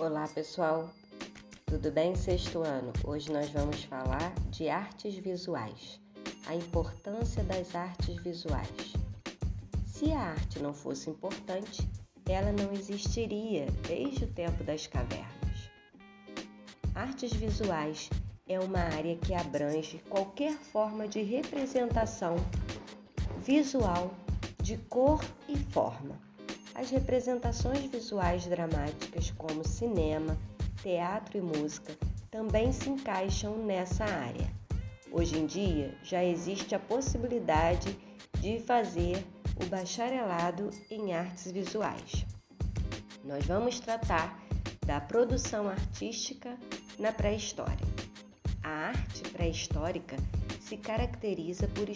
Olá pessoal, tudo bem? Sexto ano. Hoje nós vamos falar de artes visuais, a importância das artes visuais. Se a arte não fosse importante, ela não existiria desde o tempo das cavernas. Artes visuais é uma área que abrange qualquer forma de representação visual de cor e forma. As representações visuais dramáticas, como cinema, teatro e música, também se encaixam nessa área. Hoje em dia, já existe a possibilidade de fazer o bacharelado em artes visuais. Nós vamos tratar da produção artística na pré-história. A arte pré-histórica se caracteriza por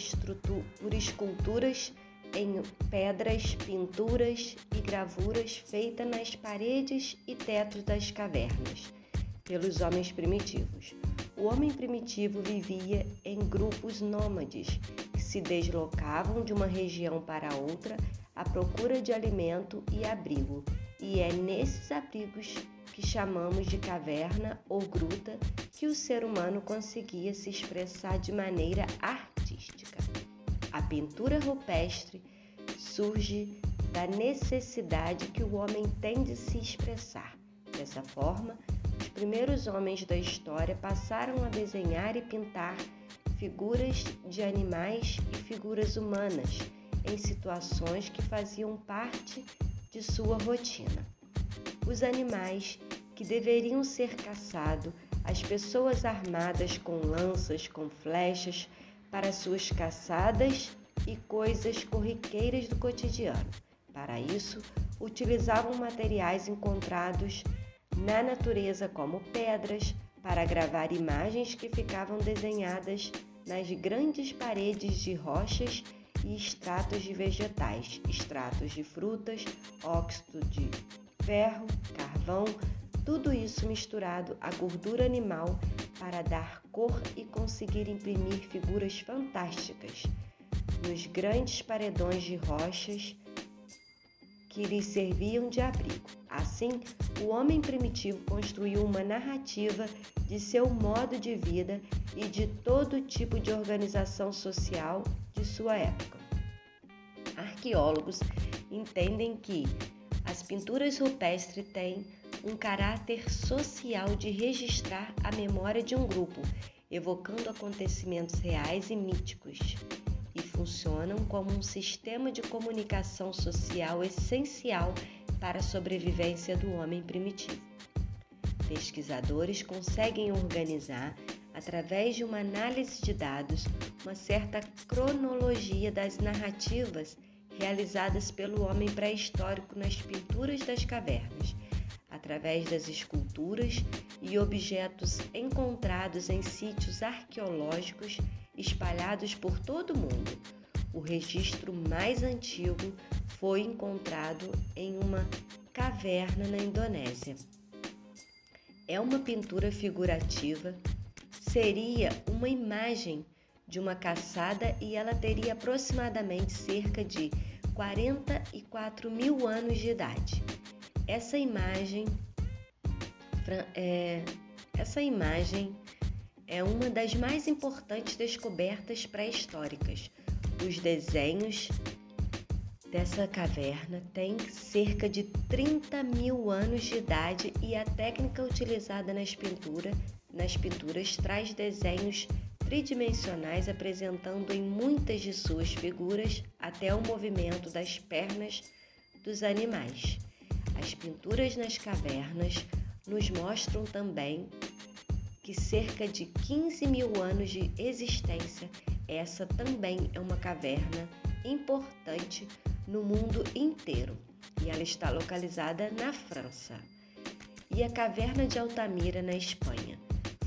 esculturas em pedras, pinturas e gravuras feitas nas paredes e tetos das cavernas, pelos homens primitivos. O homem primitivo vivia em grupos nômades, que se deslocavam de uma região para outra à procura de alimento e abrigo, e é nesses abrigos que chamamos de caverna ou gruta que o ser humano conseguia se expressar de maneira artística. A pintura rupestre surge da necessidade que o homem tem de se expressar. Dessa forma, os primeiros homens da história passaram a desenhar e pintar figuras de animais e figuras humanas em situações que faziam parte de sua rotina. Os animais que deveriam ser caçados, as pessoas armadas com lanças, com flechas, para suas caçadas e coisas corriqueiras do cotidiano. Para isso, utilizavam materiais encontrados na natureza como pedras para gravar imagens que ficavam desenhadas nas grandes paredes de rochas e extratos de vegetais, extratos de frutas, óxido de ferro, carvão, tudo isso misturado à gordura animal para dar cor e conseguir imprimir figuras fantásticas nos grandes paredões de rochas que lhes serviam de abrigo. Assim, o homem primitivo construiu uma narrativa de seu modo de vida e de todo tipo de organização social de sua época. Arqueólogos entendem que as pinturas rupestres têm um caráter social de registrar a memória de um grupo, evocando acontecimentos reais e míticos, e funcionam como um sistema de comunicação social essencial para a sobrevivência do homem primitivo. Pesquisadores conseguem organizar, através de uma análise de dados, uma certa cronologia das narrativas realizadas pelo homem pré-histórico nas pinturas das cavernas, através das esculturas e objetos encontrados em sítios arqueológicos espalhados por todo o mundo. O registro mais antigo foi encontrado em uma caverna na Indonésia. É uma pintura figurativa, seria uma imagem de uma caçada e ela teria aproximadamente cerca de 44 mil anos de idade. Essa imagem é uma das mais importantes descobertas pré-históricas. Os desenhos dessa caverna têm cerca de 30 mil anos de idade e a técnica utilizada nas pinturas traz desenhos tridimensionais apresentando em muitas de suas figuras até o movimento das pernas dos animais. As pinturas nas cavernas nos mostram também que cerca de 15 mil anos de existência, essa também é uma caverna importante no mundo inteiro e ela está localizada na França. E a caverna de Altamira, na Espanha,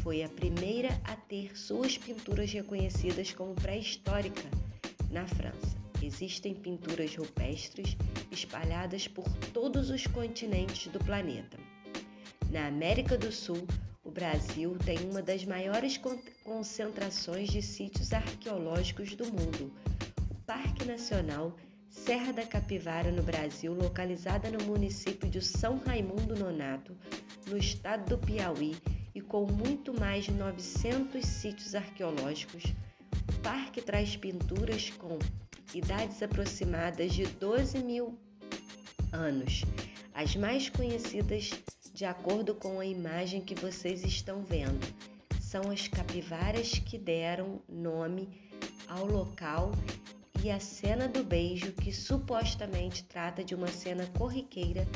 foi a primeira a ter suas pinturas reconhecidas como pré-histórica na França. Existem pinturas rupestres espalhadas por todos os continentes do planeta. Na América do Sul, o Brasil tem uma das maiores concentrações de sítios arqueológicos do mundo. O Parque Nacional Serra da Capivara, no Brasil, localizada no município de São Raimundo Nonato, no estado do Piauí e com muito mais de 900 sítios arqueológicos, o parque traz pinturas com idades aproximadas de 12 mil anos, as mais conhecidas de acordo com a imagem que vocês estão vendo. São as capivaras que deram nome ao local e a cena do beijo, que supostamente trata de uma cena corriqueira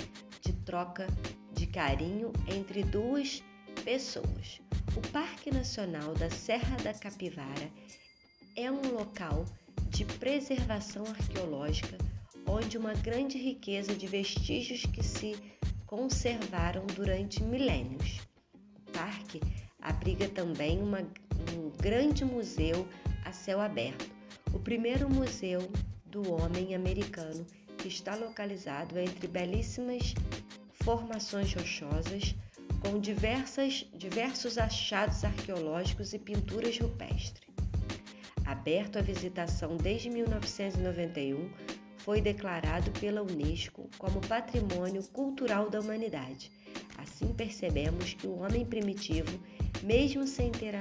de troca de carinho entre duas pessoas. O Parque Nacional da Serra da Capivara é um local de preservação arqueológica onde uma grande riqueza de vestígios que se conservaram durante milênios. O parque abriga também um grande museu a céu aberto, o primeiro museu do homem americano, que está localizado entre belíssimas formações rochosas com diversos achados arqueológicos e pinturas rupestres. Aberto à visitação desde 1991, foi declarado pela Unesco como Patrimônio Cultural da Humanidade. Assim percebemos que o homem primitivo, mesmo sem ter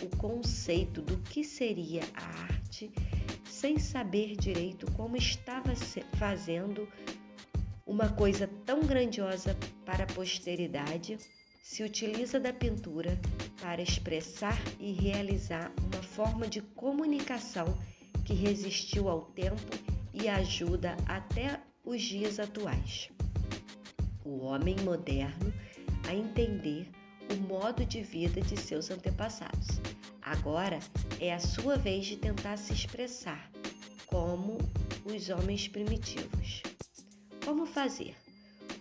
o conceito do que seria a arte, sem saber direito como estava fazendo uma coisa tão grandiosa para a posteridade, se utiliza da pintura para expressar e realizar uma forma de comunicação que resistiu ao tempo e ajuda até os dias atuais. O homem moderno a entender o modo de vida de seus antepassados. Agora é a sua vez de tentar se expressar como os homens primitivos. Como fazer?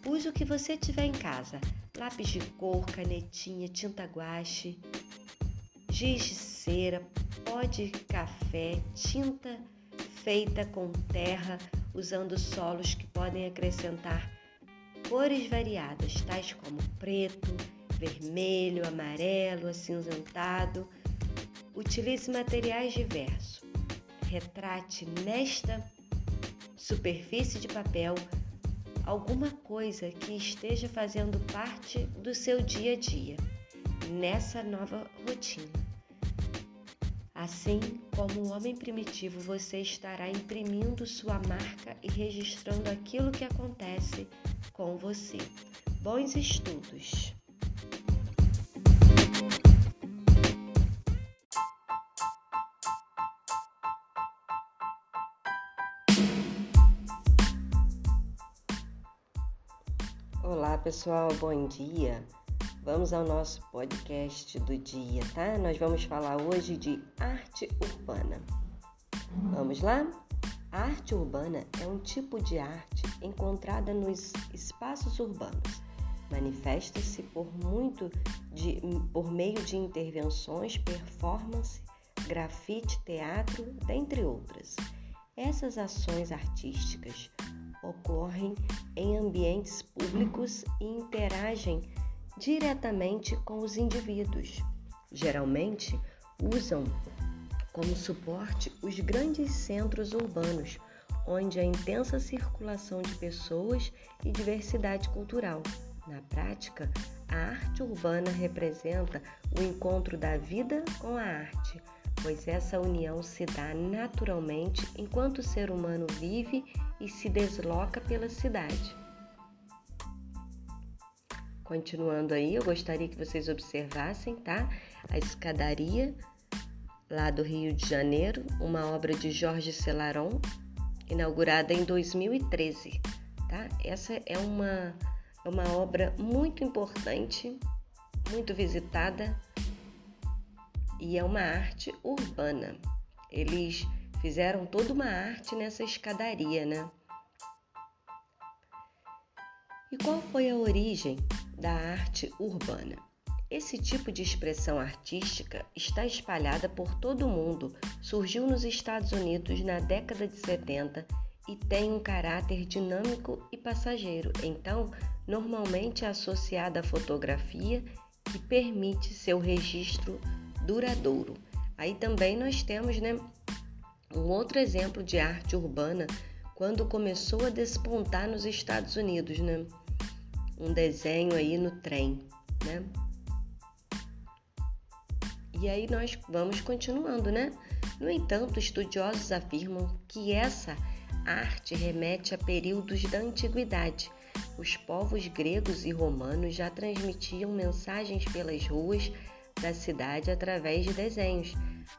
Use o que você tiver em casa: lápis de cor, canetinha, tinta guache, giz de cera, pó de café, tinta feita com terra, usando solos que podem acrescentar cores variadas, tais como preto, vermelho, amarelo, acinzentado. Utilize materiais diversos. Retrate nesta superfície de papel alguma coisa que esteja fazendo parte do seu dia a dia, nessa nova rotina. Assim como o homem primitivo, você estará imprimindo sua marca e registrando aquilo que acontece com você. Bons estudos! Olá pessoal, bom dia! Vamos ao nosso podcast do dia, tá? Nós vamos falar hoje de arte urbana. Vamos lá? A arte urbana é um tipo de arte encontrada nos espaços urbanos. Manifesta-se por meio de intervenções, performance, grafite, teatro, dentre outras. Essas ações artísticas ocorrem em ambientes públicos e interagem diretamente com os indivíduos. Geralmente, usam como suporte os grandes centros urbanos, onde há intensa circulação de pessoas e diversidade cultural. Na prática, a arte urbana representa o encontro da vida com a arte, pois essa união se dá naturalmente enquanto o ser humano vive e se desloca pela cidade. Continuando aí, eu gostaria que vocês observassem, tá? A Escadaria, lá do Rio de Janeiro, uma obra de Jorge Celaron, inaugurada em 2013, tá? Essa é uma obra muito importante, muito visitada, e é uma arte urbana. Eles fizeram toda uma arte nessa escadaria, né? E qual foi a origem da arte urbana? Esse tipo de expressão artística está espalhada por todo o mundo. Surgiu nos Estados Unidos na década de 70 e tem um caráter dinâmico e passageiro. Então, normalmente é associada à fotografia, que permite seu registro duradouro. Aí também nós temos, né, um outro exemplo de arte urbana quando começou a despontar nos Estados Unidos, né? Um desenho aí no trem, né? E aí nós vamos continuando, né? No entanto, estudiosos afirmam que essa arte remete a períodos da antiguidade. Os povos gregos e romanos já transmitiam mensagens pelas ruas da cidade através de desenhos.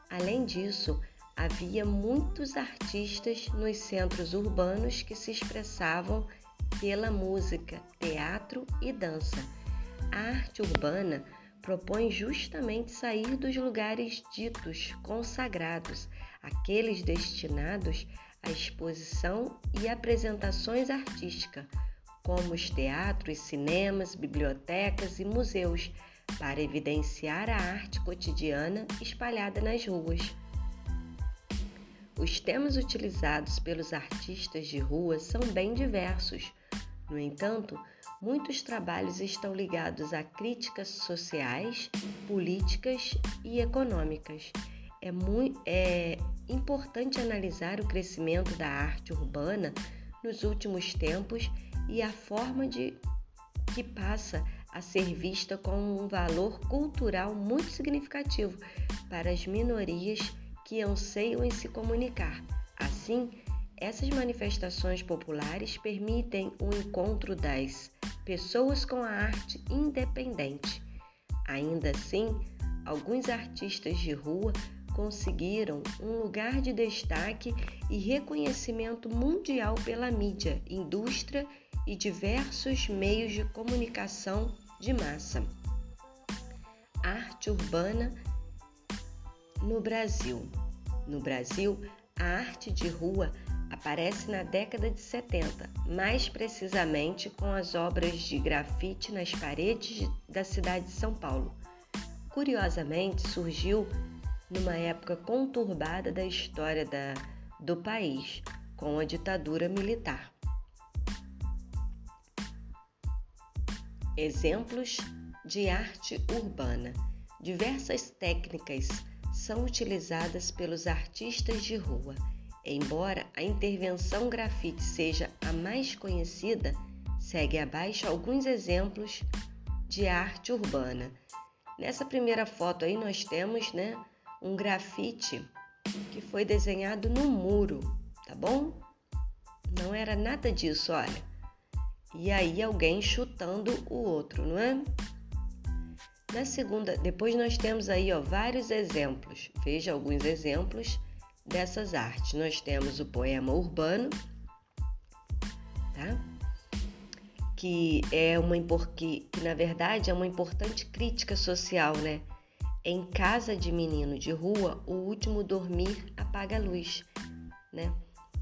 Além disso, havia muitos artistas nos centros urbanos que se expressavam pela música, teatro e dança. A arte urbana propõe justamente sair dos lugares ditos consagrados, aqueles destinados à exposição e apresentações artísticas, como os teatros, cinemas, bibliotecas e museus, para evidenciar a arte cotidiana espalhada nas ruas. Os temas utilizados pelos artistas de rua são bem diversos. No entanto, muitos trabalhos estão ligados a críticas sociais, políticas e econômicas. É importante analisar o crescimento da arte urbana nos últimos tempos e a forma que passa a ser vista como um valor cultural muito significativo para as minorias que anseiam em se comunicar. Assim, essas manifestações populares permitem o encontro das pessoas com a arte independente. Ainda assim, alguns artistas de rua conseguiram um lugar de destaque e reconhecimento mundial pela mídia, indústria e diversos meios de comunicação de massa. Arte urbana no Brasil. No Brasil, a arte de rua aparece na década de 70, mais precisamente com as obras de grafite nas paredes da cidade de São Paulo. Curiosamente, surgiu numa época conturbada da história do país, com a ditadura militar. Exemplos de arte urbana. Diversas técnicas são utilizadas pelos artistas de rua. Embora a intervenção grafite seja a mais conhecida, segue abaixo alguns exemplos de arte urbana. Nessa primeira foto aí nós temos, né, um grafite que foi desenhado no muro, tá bom? Não era nada disso, olha. E aí alguém chutando o outro, não é? Na segunda, depois nós temos aí, ó, vários exemplos. Veja alguns exemplos dessas artes. Nós temos o poema urbano, tá? Que na verdade é uma importante crítica social, né? Em casa de menino de rua, o último dormir apaga a luz, né?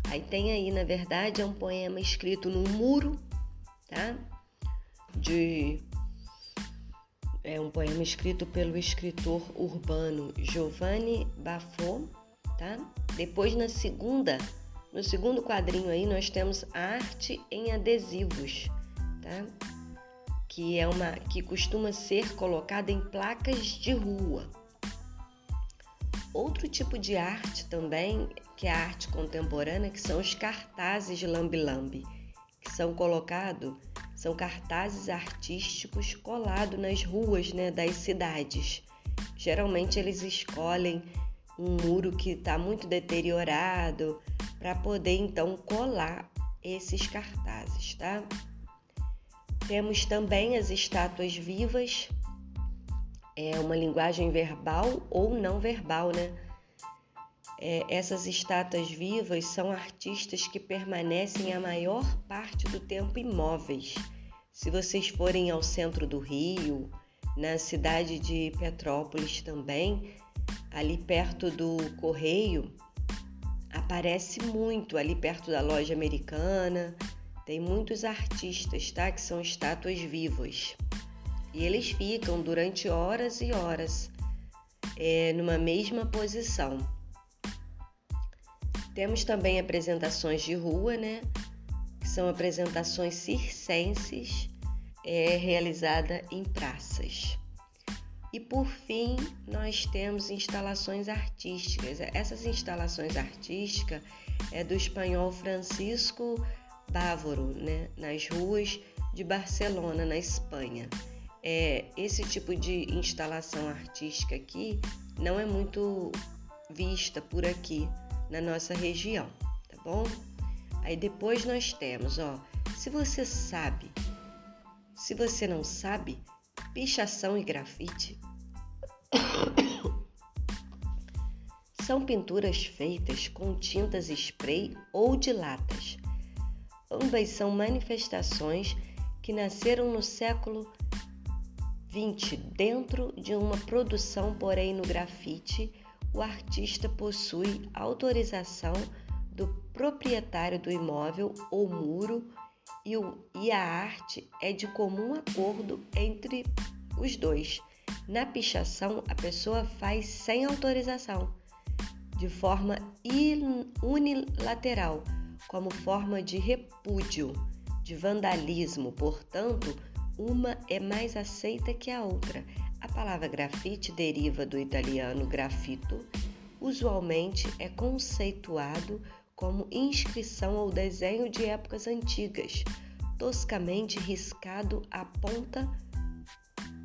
Aí tem aí, na verdade, é um poema escrito num muro, tá? É um poema escrito pelo escritor urbano Giovanni Baffo, tá? Depois, no segundo quadrinho aí, nós temos a arte em adesivos, tá? Que costuma ser colocada em placas de rua. Outro tipo de arte também, que é a arte contemporânea, que são os cartazes lambe-lambe, que são cartazes artísticos colados nas ruas, né, das cidades. Geralmente eles escolhem um muro que está muito deteriorado para poder então colar esses cartazes, tá? Temos também as estátuas vivas, é uma linguagem verbal ou não verbal, né? Essas estátuas vivas são artistas que permanecem a maior parte do tempo imóveis. Se vocês forem ao centro do Rio, na cidade de Petrópolis também, ali perto do Correio, aparece muito, ali perto da loja americana. Tem muitos artistas, tá? Que são estátuas vivas. E eles ficam durante horas e horas numa mesma posição. Temos também apresentações de rua, né? Que são apresentações circenses realizadas em praças. E por fim, nós temos instalações artísticas. Essas instalações artísticas é do espanhol Francisco Távoro, né? Nas ruas de Barcelona, na Espanha. Esse tipo de instalação artística aqui não é muito vista por aqui na nossa região, tá bom? Aí depois nós temos, ó, se você sabe, se você não sabe, pichação e grafite são pinturas feitas com tintas spray ou de latas. Ambas são manifestações que nasceram no século XX dentro de uma produção, porém no grafite o artista possui autorização do proprietário do imóvel ou muro e a arte é de comum acordo entre os dois. Na pichação, a pessoa faz sem autorização, de forma unilateral, como forma de repúdio, de vandalismo. Portanto, uma é mais aceita que a outra. A palavra grafite deriva do italiano grafito. Usualmente é conceituado como inscrição ou desenho de épocas antigas, toscamente riscado à ponta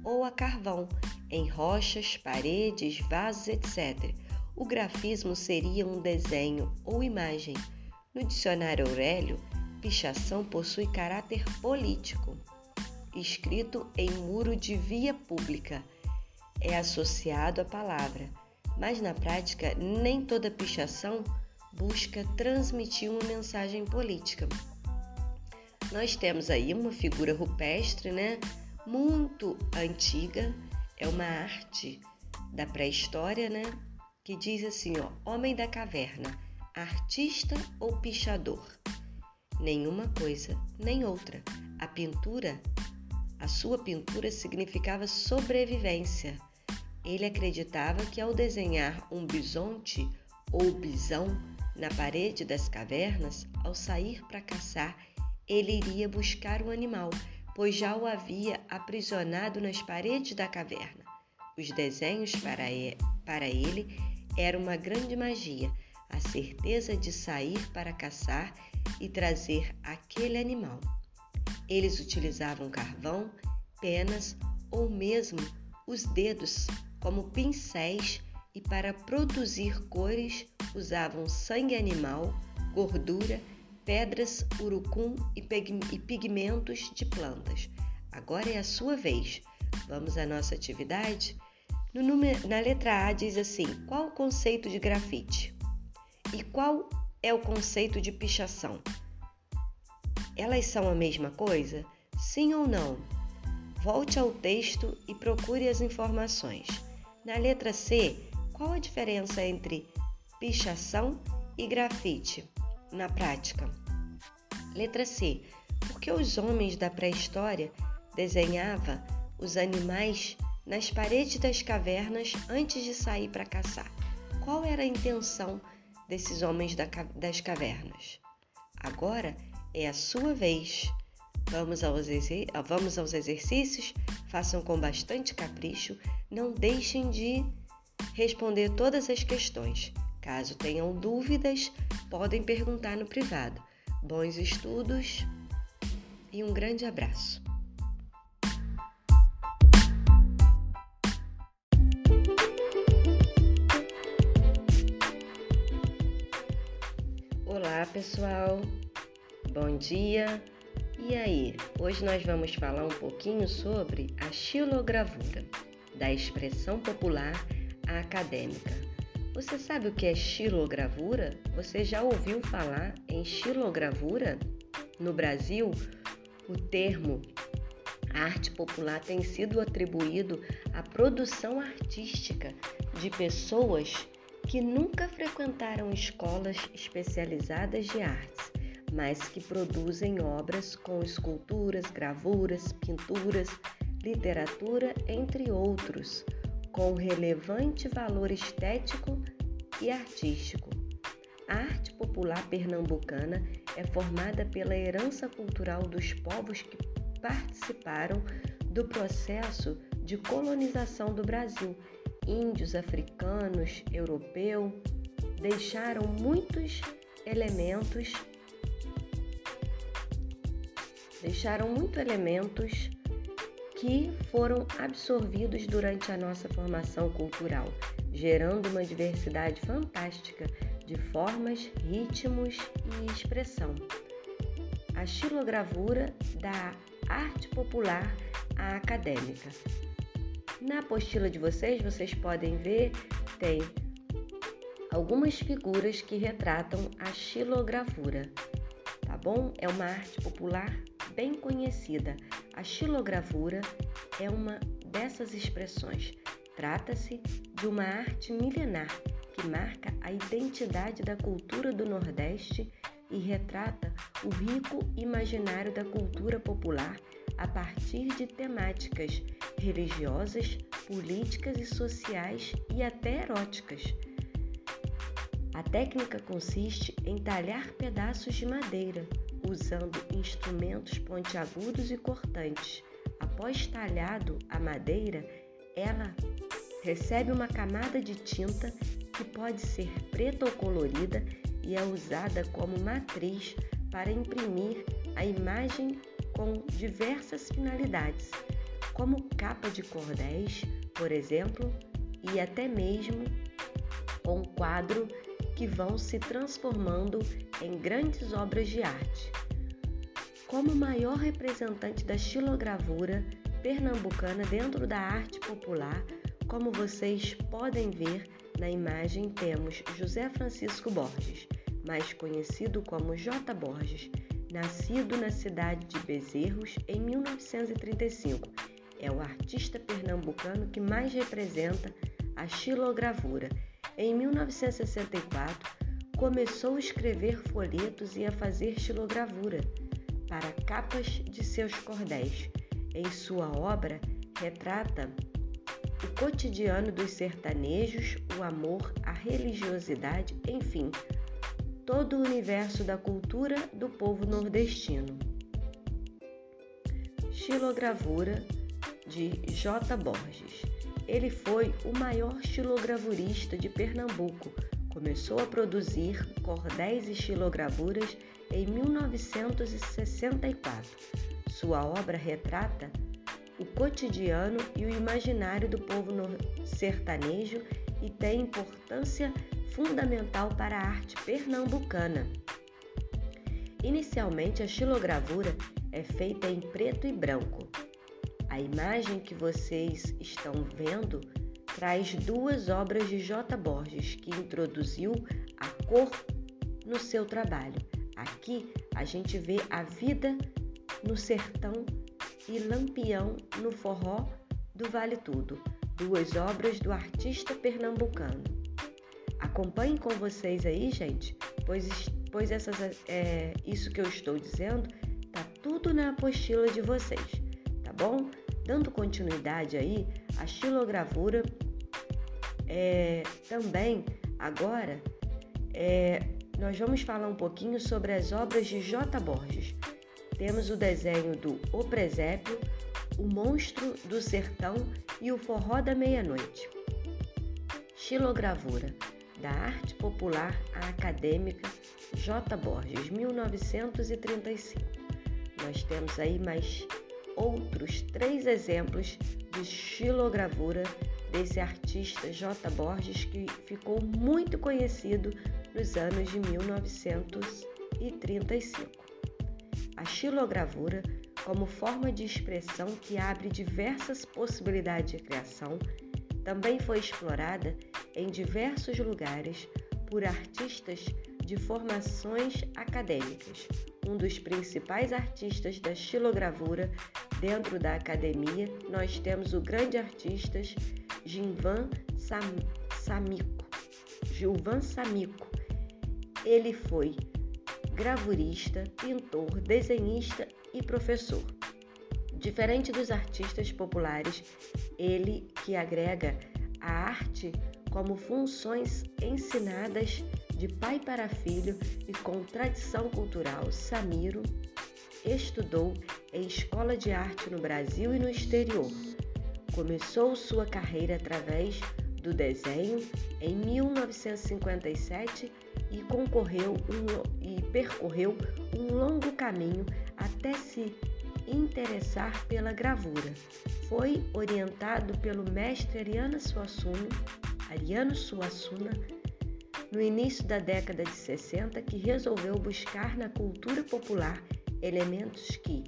ou a carvão, em rochas, paredes, vasos, etc. O grafismo seria um desenho ou imagem. No dicionário Aurélio, pichação possui caráter político. Escrito em muro de via pública, é associado à palavra, mas na prática nem toda pichação busca transmitir uma mensagem política. Nós temos aí uma figura rupestre, né? Muito antiga, é uma arte da pré-história, né? Que diz assim, ó, homem da caverna, artista ou pichador? Nenhuma coisa, nem outra. A pintura, a sua pintura significava sobrevivência. Ele acreditava que ao desenhar um bisonte ou bisão na parede das cavernas, ao sair para caçar, ele iria buscar o animal, pois já o havia aprisionado nas paredes da caverna. Os desenhos para ele era uma grande magia, a certeza de sair para caçar e trazer aquele animal. Eles utilizavam carvão, penas ou mesmo os dedos como pincéis e para produzir cores usavam sangue animal, gordura, pedras, urucum e pigmentos de plantas. Agora é a sua vez. Vamos à nossa atividade? Na letra A diz assim, qual o conceito de grafite? E qual é o conceito de pichação? Elas são a mesma coisa? Sim ou não? Volte ao texto e procure as informações. Na letra C, qual a diferença entre pichação e grafite na prática? Letra C, porque os homens da pré-história desenhavam os animais nas paredes das cavernas antes de sair para caçar. Qual era a intenção desses homens das cavernas? Agora é a sua vez. Vamos aos exercícios, façam com bastante capricho, não deixem de responder todas as questões. Caso tenham dúvidas, podem perguntar no privado. Bons estudos e um grande abraço. Olá, pessoal! Bom dia! E aí, hoje nós vamos falar um pouquinho sobre a xilogravura, da expressão popular à acadêmica. Você sabe o que é xilogravura? Você já ouviu falar em xilogravura? No Brasil, o termo arte popular tem sido atribuído à produção artística de pessoas que nunca frequentaram escolas especializadas de artes, mas que produzem obras com esculturas, gravuras, pinturas, literatura, entre outros, com relevante valor estético e artístico. A arte popular pernambucana é formada pela herança cultural dos povos que participaram do processo de colonização do Brasil. Índios, africanos, europeus deixaram muitos elementos que foram absorvidos durante a nossa formação cultural, gerando uma diversidade fantástica de formas, ritmos e expressão. A xilogravura da arte popular à acadêmica. Na apostila de vocês, vocês podem ver, tem algumas figuras que retratam a xilogravura, tá bom? É uma arte popular bem conhecida. A xilogravura é uma dessas expressões. Trata-se de uma arte milenar que marca a identidade da cultura do Nordeste e retrata o rico imaginário da cultura popular a partir de temáticas religiosas, políticas e sociais e até eróticas. A técnica consiste em talhar pedaços de madeira, usando instrumentos pontiagudos e cortantes. Após talhado a madeira, ela recebe uma camada de tinta que pode ser preta ou colorida e é usada como matriz para imprimir a imagem com diversas finalidades, como capa de cordéis, por exemplo, e até mesmo com quadro, que vão se transformando em grandes obras de arte. Como maior representante da xilogravura pernambucana dentro da arte popular, como vocês podem ver na imagem, temos José Francisco Borges, mais conhecido como J. Borges, nascido na cidade de Bezerros em 1935. É o artista pernambucano que mais representa a xilogravura. Em 1964, começou a escrever folhetos e a fazer xilogravura para capas de seus cordéis. Em sua obra, retrata o cotidiano dos sertanejos, o amor, a religiosidade, enfim, todo o universo da cultura do povo nordestino. Xilogravura de J. Borges. Ele foi o maior xilogravurista de Pernambuco. Começou a produzir cordéis e xilogravuras em 1964. Sua obra retrata o cotidiano e o imaginário do povo sertanejo e tem importância fundamental para a arte pernambucana. Inicialmente, a xilogravura é feita em preto e branco. A imagem que vocês estão vendo traz duas obras de J. Borges, que introduziu a cor no seu trabalho. Aqui a gente vê a vida no sertão e Lampião no forró do Vale Tudo, duas obras do artista pernambucano. Acompanhem com vocês aí, gente, pois isso que eu estou dizendo tá tudo na apostila de vocês, tá bom? Dando continuidade aí, a xilogravura também, agora, nós vamos falar um pouquinho sobre as obras de J. Borges. Temos o desenho do O Presépio, O Monstro do Sertão e O Forró da Meia-Noite. Xilogravura, da arte popular à acadêmica, J. Borges, 1935. Nós temos aí mais outros três exemplos de xilogravura desse artista J. Borges, que ficou muito conhecido nos anos de 1935. A xilogravura, como forma de expressão que abre diversas possibilidades de criação, também foi explorada em diversos lugares por artistas de formações acadêmicas. Um dos principais artistas da xilogravura dentro da academia, nós temos o grande artista Gilvan Samico. Ele foi gravurista, pintor, desenhista e professor. Diferente dos artistas populares, ele que agrega a arte como funções ensinadas de pai para filho e com tradição cultural, Samiro estudou em escola de arte no Brasil e no exterior. Começou sua carreira através do desenho em 1957 e percorreu um longo caminho até se interessar pela gravura. Foi orientado pelo mestre Ariano Suassuna no início da década de 60, que resolveu buscar na cultura popular elementos que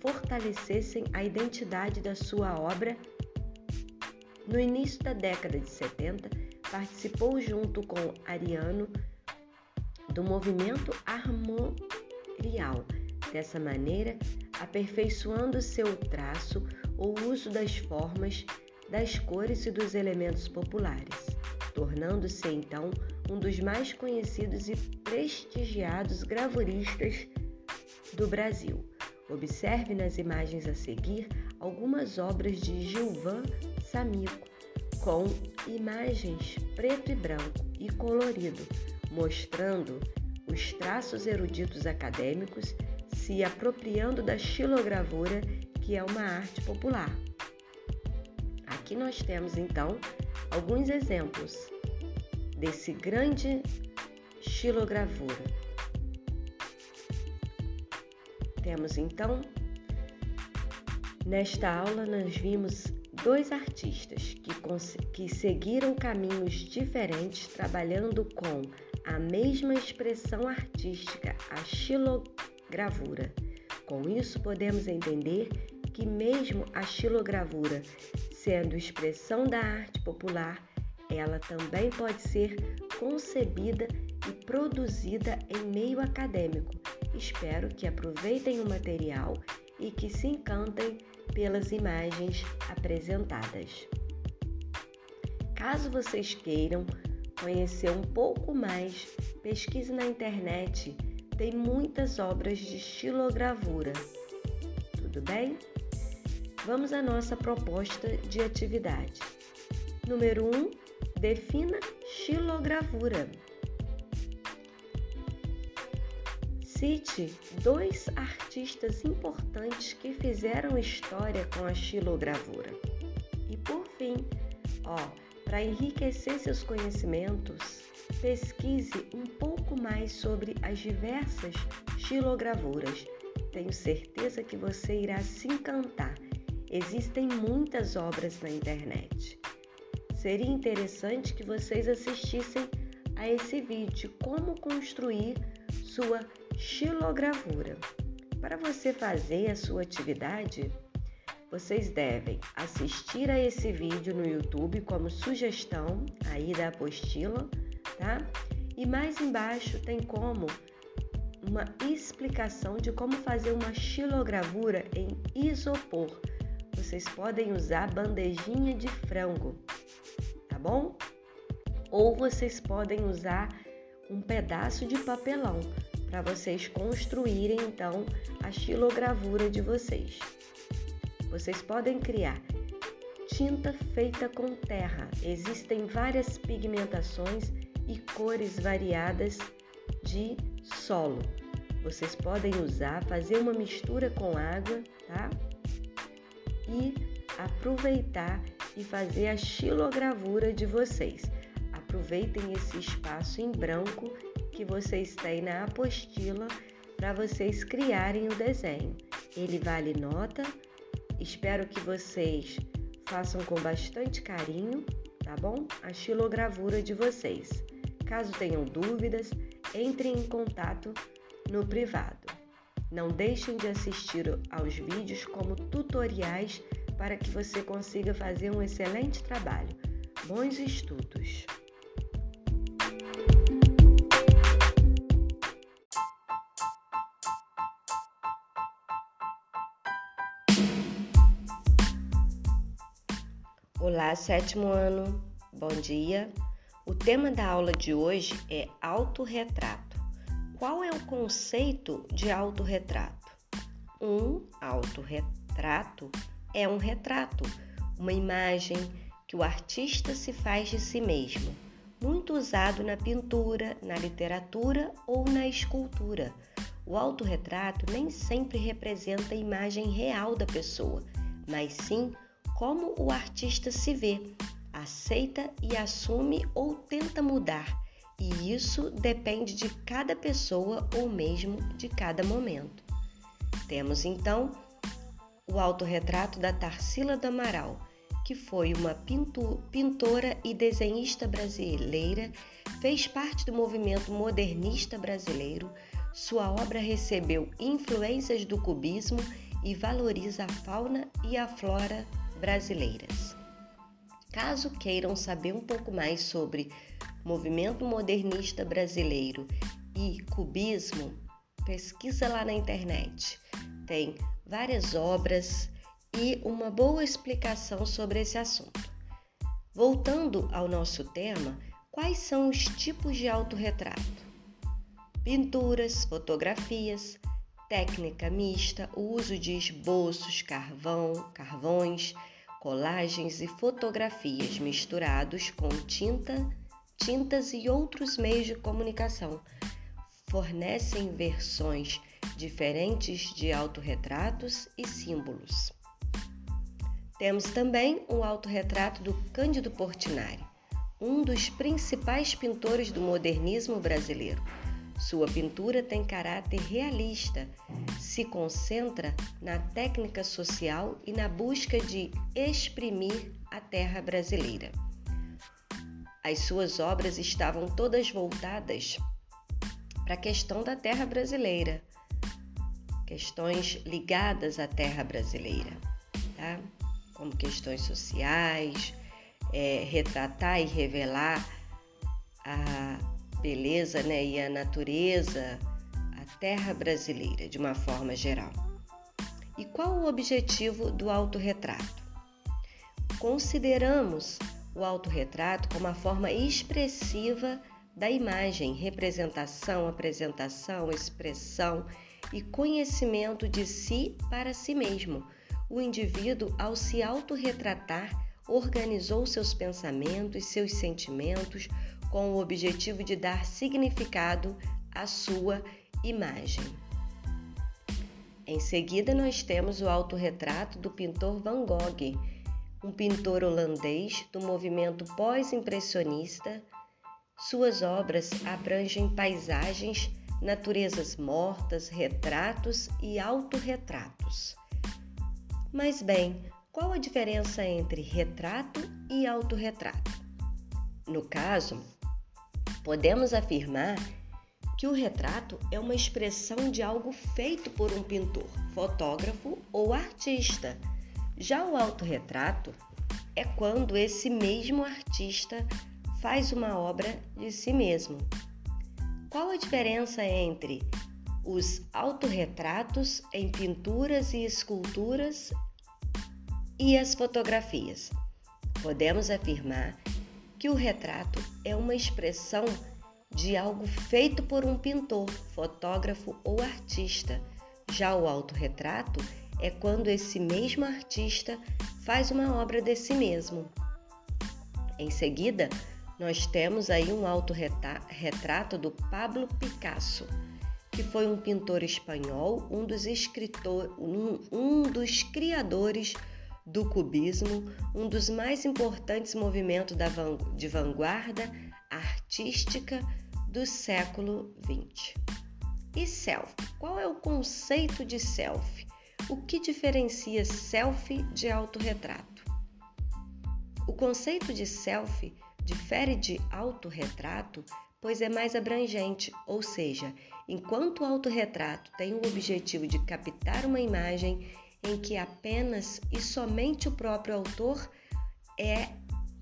fortalecessem a identidade da sua obra. No início da década de 70, participou junto com Ariano do movimento armorial, dessa maneira aperfeiçoando seu traço, o uso das formas, das cores e dos elementos populares, tornando-se então um dos mais conhecidos e prestigiados gravuristas do Brasil. Observe nas imagens a seguir algumas obras de Gilvan Samico, com imagens preto e branco e colorido, mostrando os traços eruditos acadêmicos se apropriando da xilogravura, que é uma arte popular. Aqui nós temos então alguns exemplos desse grande xilogravura. Temos então, nesta aula nós vimos dois artistas que seguiram caminhos diferentes, trabalhando com a mesma expressão artística, a xilogravura. Com isso, podemos entender que mesmo a xilogravura, sendo expressão da arte popular, ela também pode ser concebida e produzida em meio acadêmico. Espero que aproveitem o material e que se encantem pelas imagens apresentadas. Caso vocês queiram conhecer um pouco mais, pesquise na internet, tem muitas obras de xilogravura. Tudo bem? Vamos à nossa proposta de atividade. Número 1, defina xilogravura. Cite dois artistas importantes que fizeram história com a xilogravura. E por fim, para enriquecer seus conhecimentos, pesquise um pouco mais sobre as diversas xilogravuras. Tenho certeza que você irá se encantar. Existem muitas obras na internet. Seria interessante que vocês assistissem a esse vídeo, como construir sua xilogravura. Para você fazer a sua atividade, vocês devem assistir a esse vídeo no YouTube como sugestão aí da apostila, tá? E mais embaixo tem como uma explicação de como fazer uma xilogravura em isopor. Vocês podem usar bandejinha de frango, tá bom? Ou vocês podem usar um pedaço de papelão, para vocês construírem então a xilogravura de vocês. Vocês podem criar tinta feita com terra. Existem várias pigmentações e cores variadas de solo. Vocês podem usar, fazer uma mistura com água, tá? E aproveitar e fazer a xilogravura de vocês. Aproveitem esse espaço em branco que vocês têm na apostila para vocês criarem o desenho. Ele vale nota. Espero que vocês façam com bastante carinho, tá bom? A xilogravura de vocês. Caso tenham dúvidas, entrem em contato no privado. Não deixem de assistir aos vídeos como tutoriais para que você consiga fazer um excelente trabalho. Bons estudos! Olá, 7º ano, bom dia! O tema da aula de hoje é autorretrato. Qual é o conceito de autorretrato? Um autorretrato é um retrato, uma imagem que o artista se faz de si mesmo, muito usado na pintura, na literatura ou na escultura. O autorretrato nem sempre representa a imagem real da pessoa, mas sim como o artista se vê, aceita e assume ou tenta mudar, e isso depende de cada pessoa ou mesmo de cada momento. Temos então o autorretrato da Tarsila do Amaral, que foi uma pintora e desenhista brasileira, fez parte do movimento modernista brasileiro. Sua obra recebeu influências do cubismo e valoriza a fauna e a flora brasileiras. Caso queiram saber um pouco mais sobre movimento modernista brasileiro e cubismo, pesquisa lá na internet. Tem várias obras e uma boa explicação sobre esse assunto. Voltando ao nosso tema, quais são os tipos de autorretrato? Pinturas, fotografias, técnica mista, o uso de esboços, carvões, colagens e fotografias misturados com tintas e outros meios de comunicação fornecem versões diferentes de autorretratos e símbolos. Temos também o autorretrato do Cândido Portinari, um dos principais pintores do modernismo brasileiro. Sua pintura tem caráter realista, se concentra na técnica social e na busca de exprimir a terra brasileira. As suas obras estavam todas voltadas para a questão da terra brasileira, questões ligadas à terra brasileira, tá? Como questões sociais, retratar e revelar a beleza, né, e a natureza, a terra brasileira, de uma forma geral. E qual o objetivo do autorretrato? Consideramos o autorretrato como a forma expressiva da imagem, representação, apresentação, expressão e conhecimento de si para si mesmo. O indivíduo, ao se autorretratar, organizou seus pensamentos, seus sentimentos, com o objetivo de dar significado à sua imagem. Em seguida, nós temos o autorretrato do pintor Van Gogh, um pintor holandês do movimento pós-impressionista. Suas obras abrangem paisagens, naturezas mortas, retratos e autorretratos. Mas bem, qual a diferença entre retrato e autorretrato? No caso, podemos afirmar que o retrato é uma expressão de algo feito por um pintor, fotógrafo ou artista. Já o autorretrato é quando esse mesmo artista faz uma obra de si mesmo. Qual a diferença entre os autorretratos em pinturas e esculturas e as fotografias? Podemos afirmar que o retrato é uma expressão de algo feito por um pintor, fotógrafo ou artista. Já o autorretrato é quando esse mesmo artista faz uma obra de si mesmo. Em seguida, nós temos aí um autorretrato do Pablo Picasso, que foi um pintor espanhol, um dos criadores do cubismo, um dos mais importantes movimentos de vanguarda artística do século XX. E selfie? Qual é o conceito de selfie? O que diferencia selfie de autorretrato? O conceito de selfie difere de autorretrato, pois é mais abrangente, ou seja, enquanto o autorretrato tem o objetivo de captar uma imagem em que apenas e somente o próprio autor é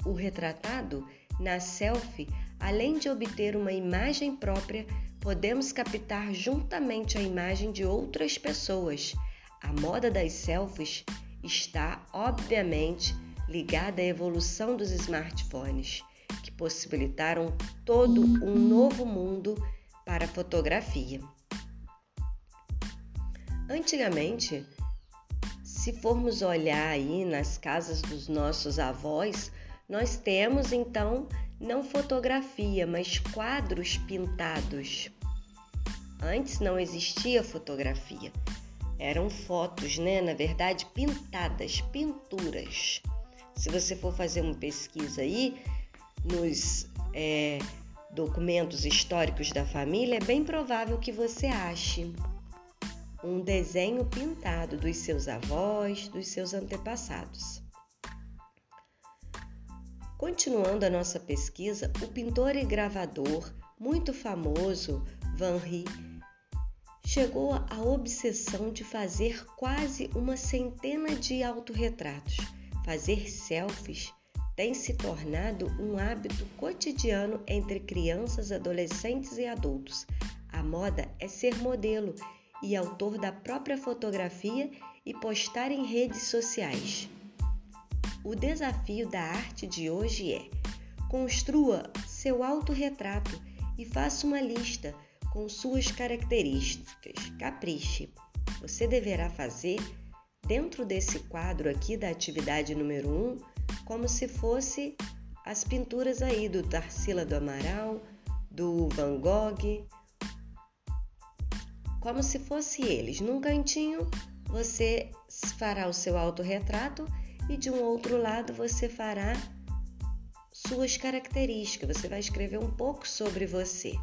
o retratado, na selfie, além de obter uma imagem própria, podemos captar juntamente a imagem de outras pessoas. A moda das selfies está, obviamente, ligada à evolução dos smartphones, que possibilitaram todo um novo mundo para a fotografia. Antigamente, se formos olhar aí nas casas dos nossos avós, nós temos então não fotografia, mas quadros pintados. Antes não existia fotografia. Eram fotos, né? Na verdade, pintadas, pinturas. Se você for fazer uma pesquisa aí nos documentos históricos da família, é bem provável que você ache um desenho pintado dos seus avós, dos seus antepassados. Continuando a nossa pesquisa, o pintor e gravador muito famoso Van Gogh chegou à obsessão de fazer quase uma centena de autorretratos. Fazer selfies tem se tornado um hábito cotidiano entre crianças, adolescentes e adultos. A moda é ser modelo e autor da própria fotografia e postar em redes sociais. O desafio da arte de hoje é: construa seu autorretrato e faça uma lista com suas características. Capriche! Você deverá fazer, dentro desse quadro aqui da atividade número 1, como se fosse as pinturas aí do Tarsila do Amaral, do Van Gogh, como se fosse eles. Num cantinho você fará o seu autorretrato e de um outro lado você fará suas características, você vai escrever um pouco sobre você.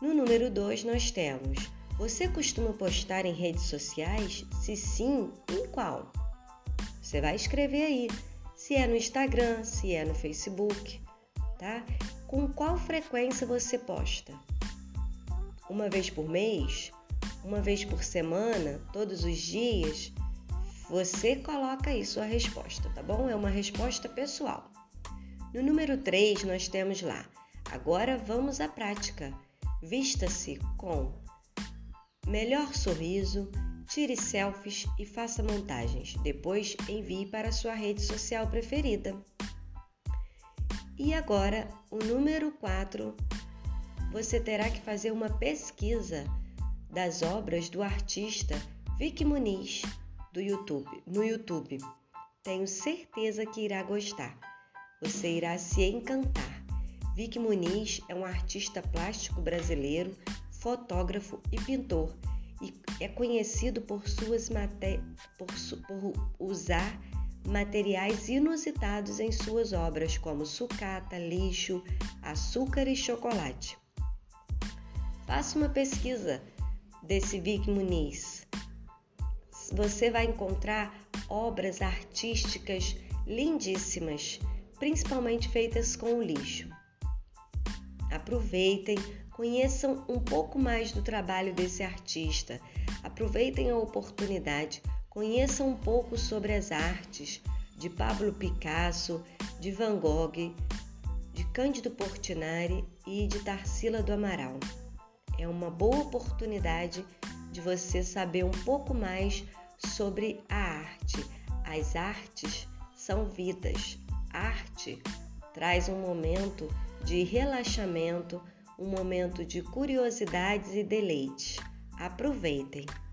No número 2 nós temos: você costuma postar em redes sociais? Se sim, em qual? Você vai escrever aí, se é no Instagram, se é no Facebook, tá? Com qual frequência você posta? Uma vez por mês? Uma vez por semana? Todos os dias? Você coloca aí sua resposta, tá bom? É uma resposta pessoal. No número 3, nós temos lá: agora vamos à prática. Vista-se com melhor sorriso, tire selfies e faça montagens. Depois, envie para a sua rede social preferida. E agora, o número 4, você terá que fazer uma pesquisa das obras do artista Vik Muniz no YouTube. Tenho certeza que irá gostar. Você irá se encantar. Vik Muniz é um artista plástico brasileiro, fotógrafo e pintor, e é conhecido por usar materiais inusitados em suas obras, como sucata, lixo, açúcar e chocolate. Faça uma pesquisa desse Vik Muniz. Você vai encontrar obras artísticas lindíssimas, principalmente feitas com o lixo. Aproveitem, conheçam um pouco mais do trabalho desse artista. Aproveitem a oportunidade, conheçam um pouco sobre as artes de Pablo Picasso, de Van Gogh, de Cândido Portinari e de Tarsila do Amaral. É uma boa oportunidade de você saber um pouco mais sobre a arte. As artes são vidas. Arte traz um momento de relaxamento, um momento de curiosidades e deleites. Aproveitem!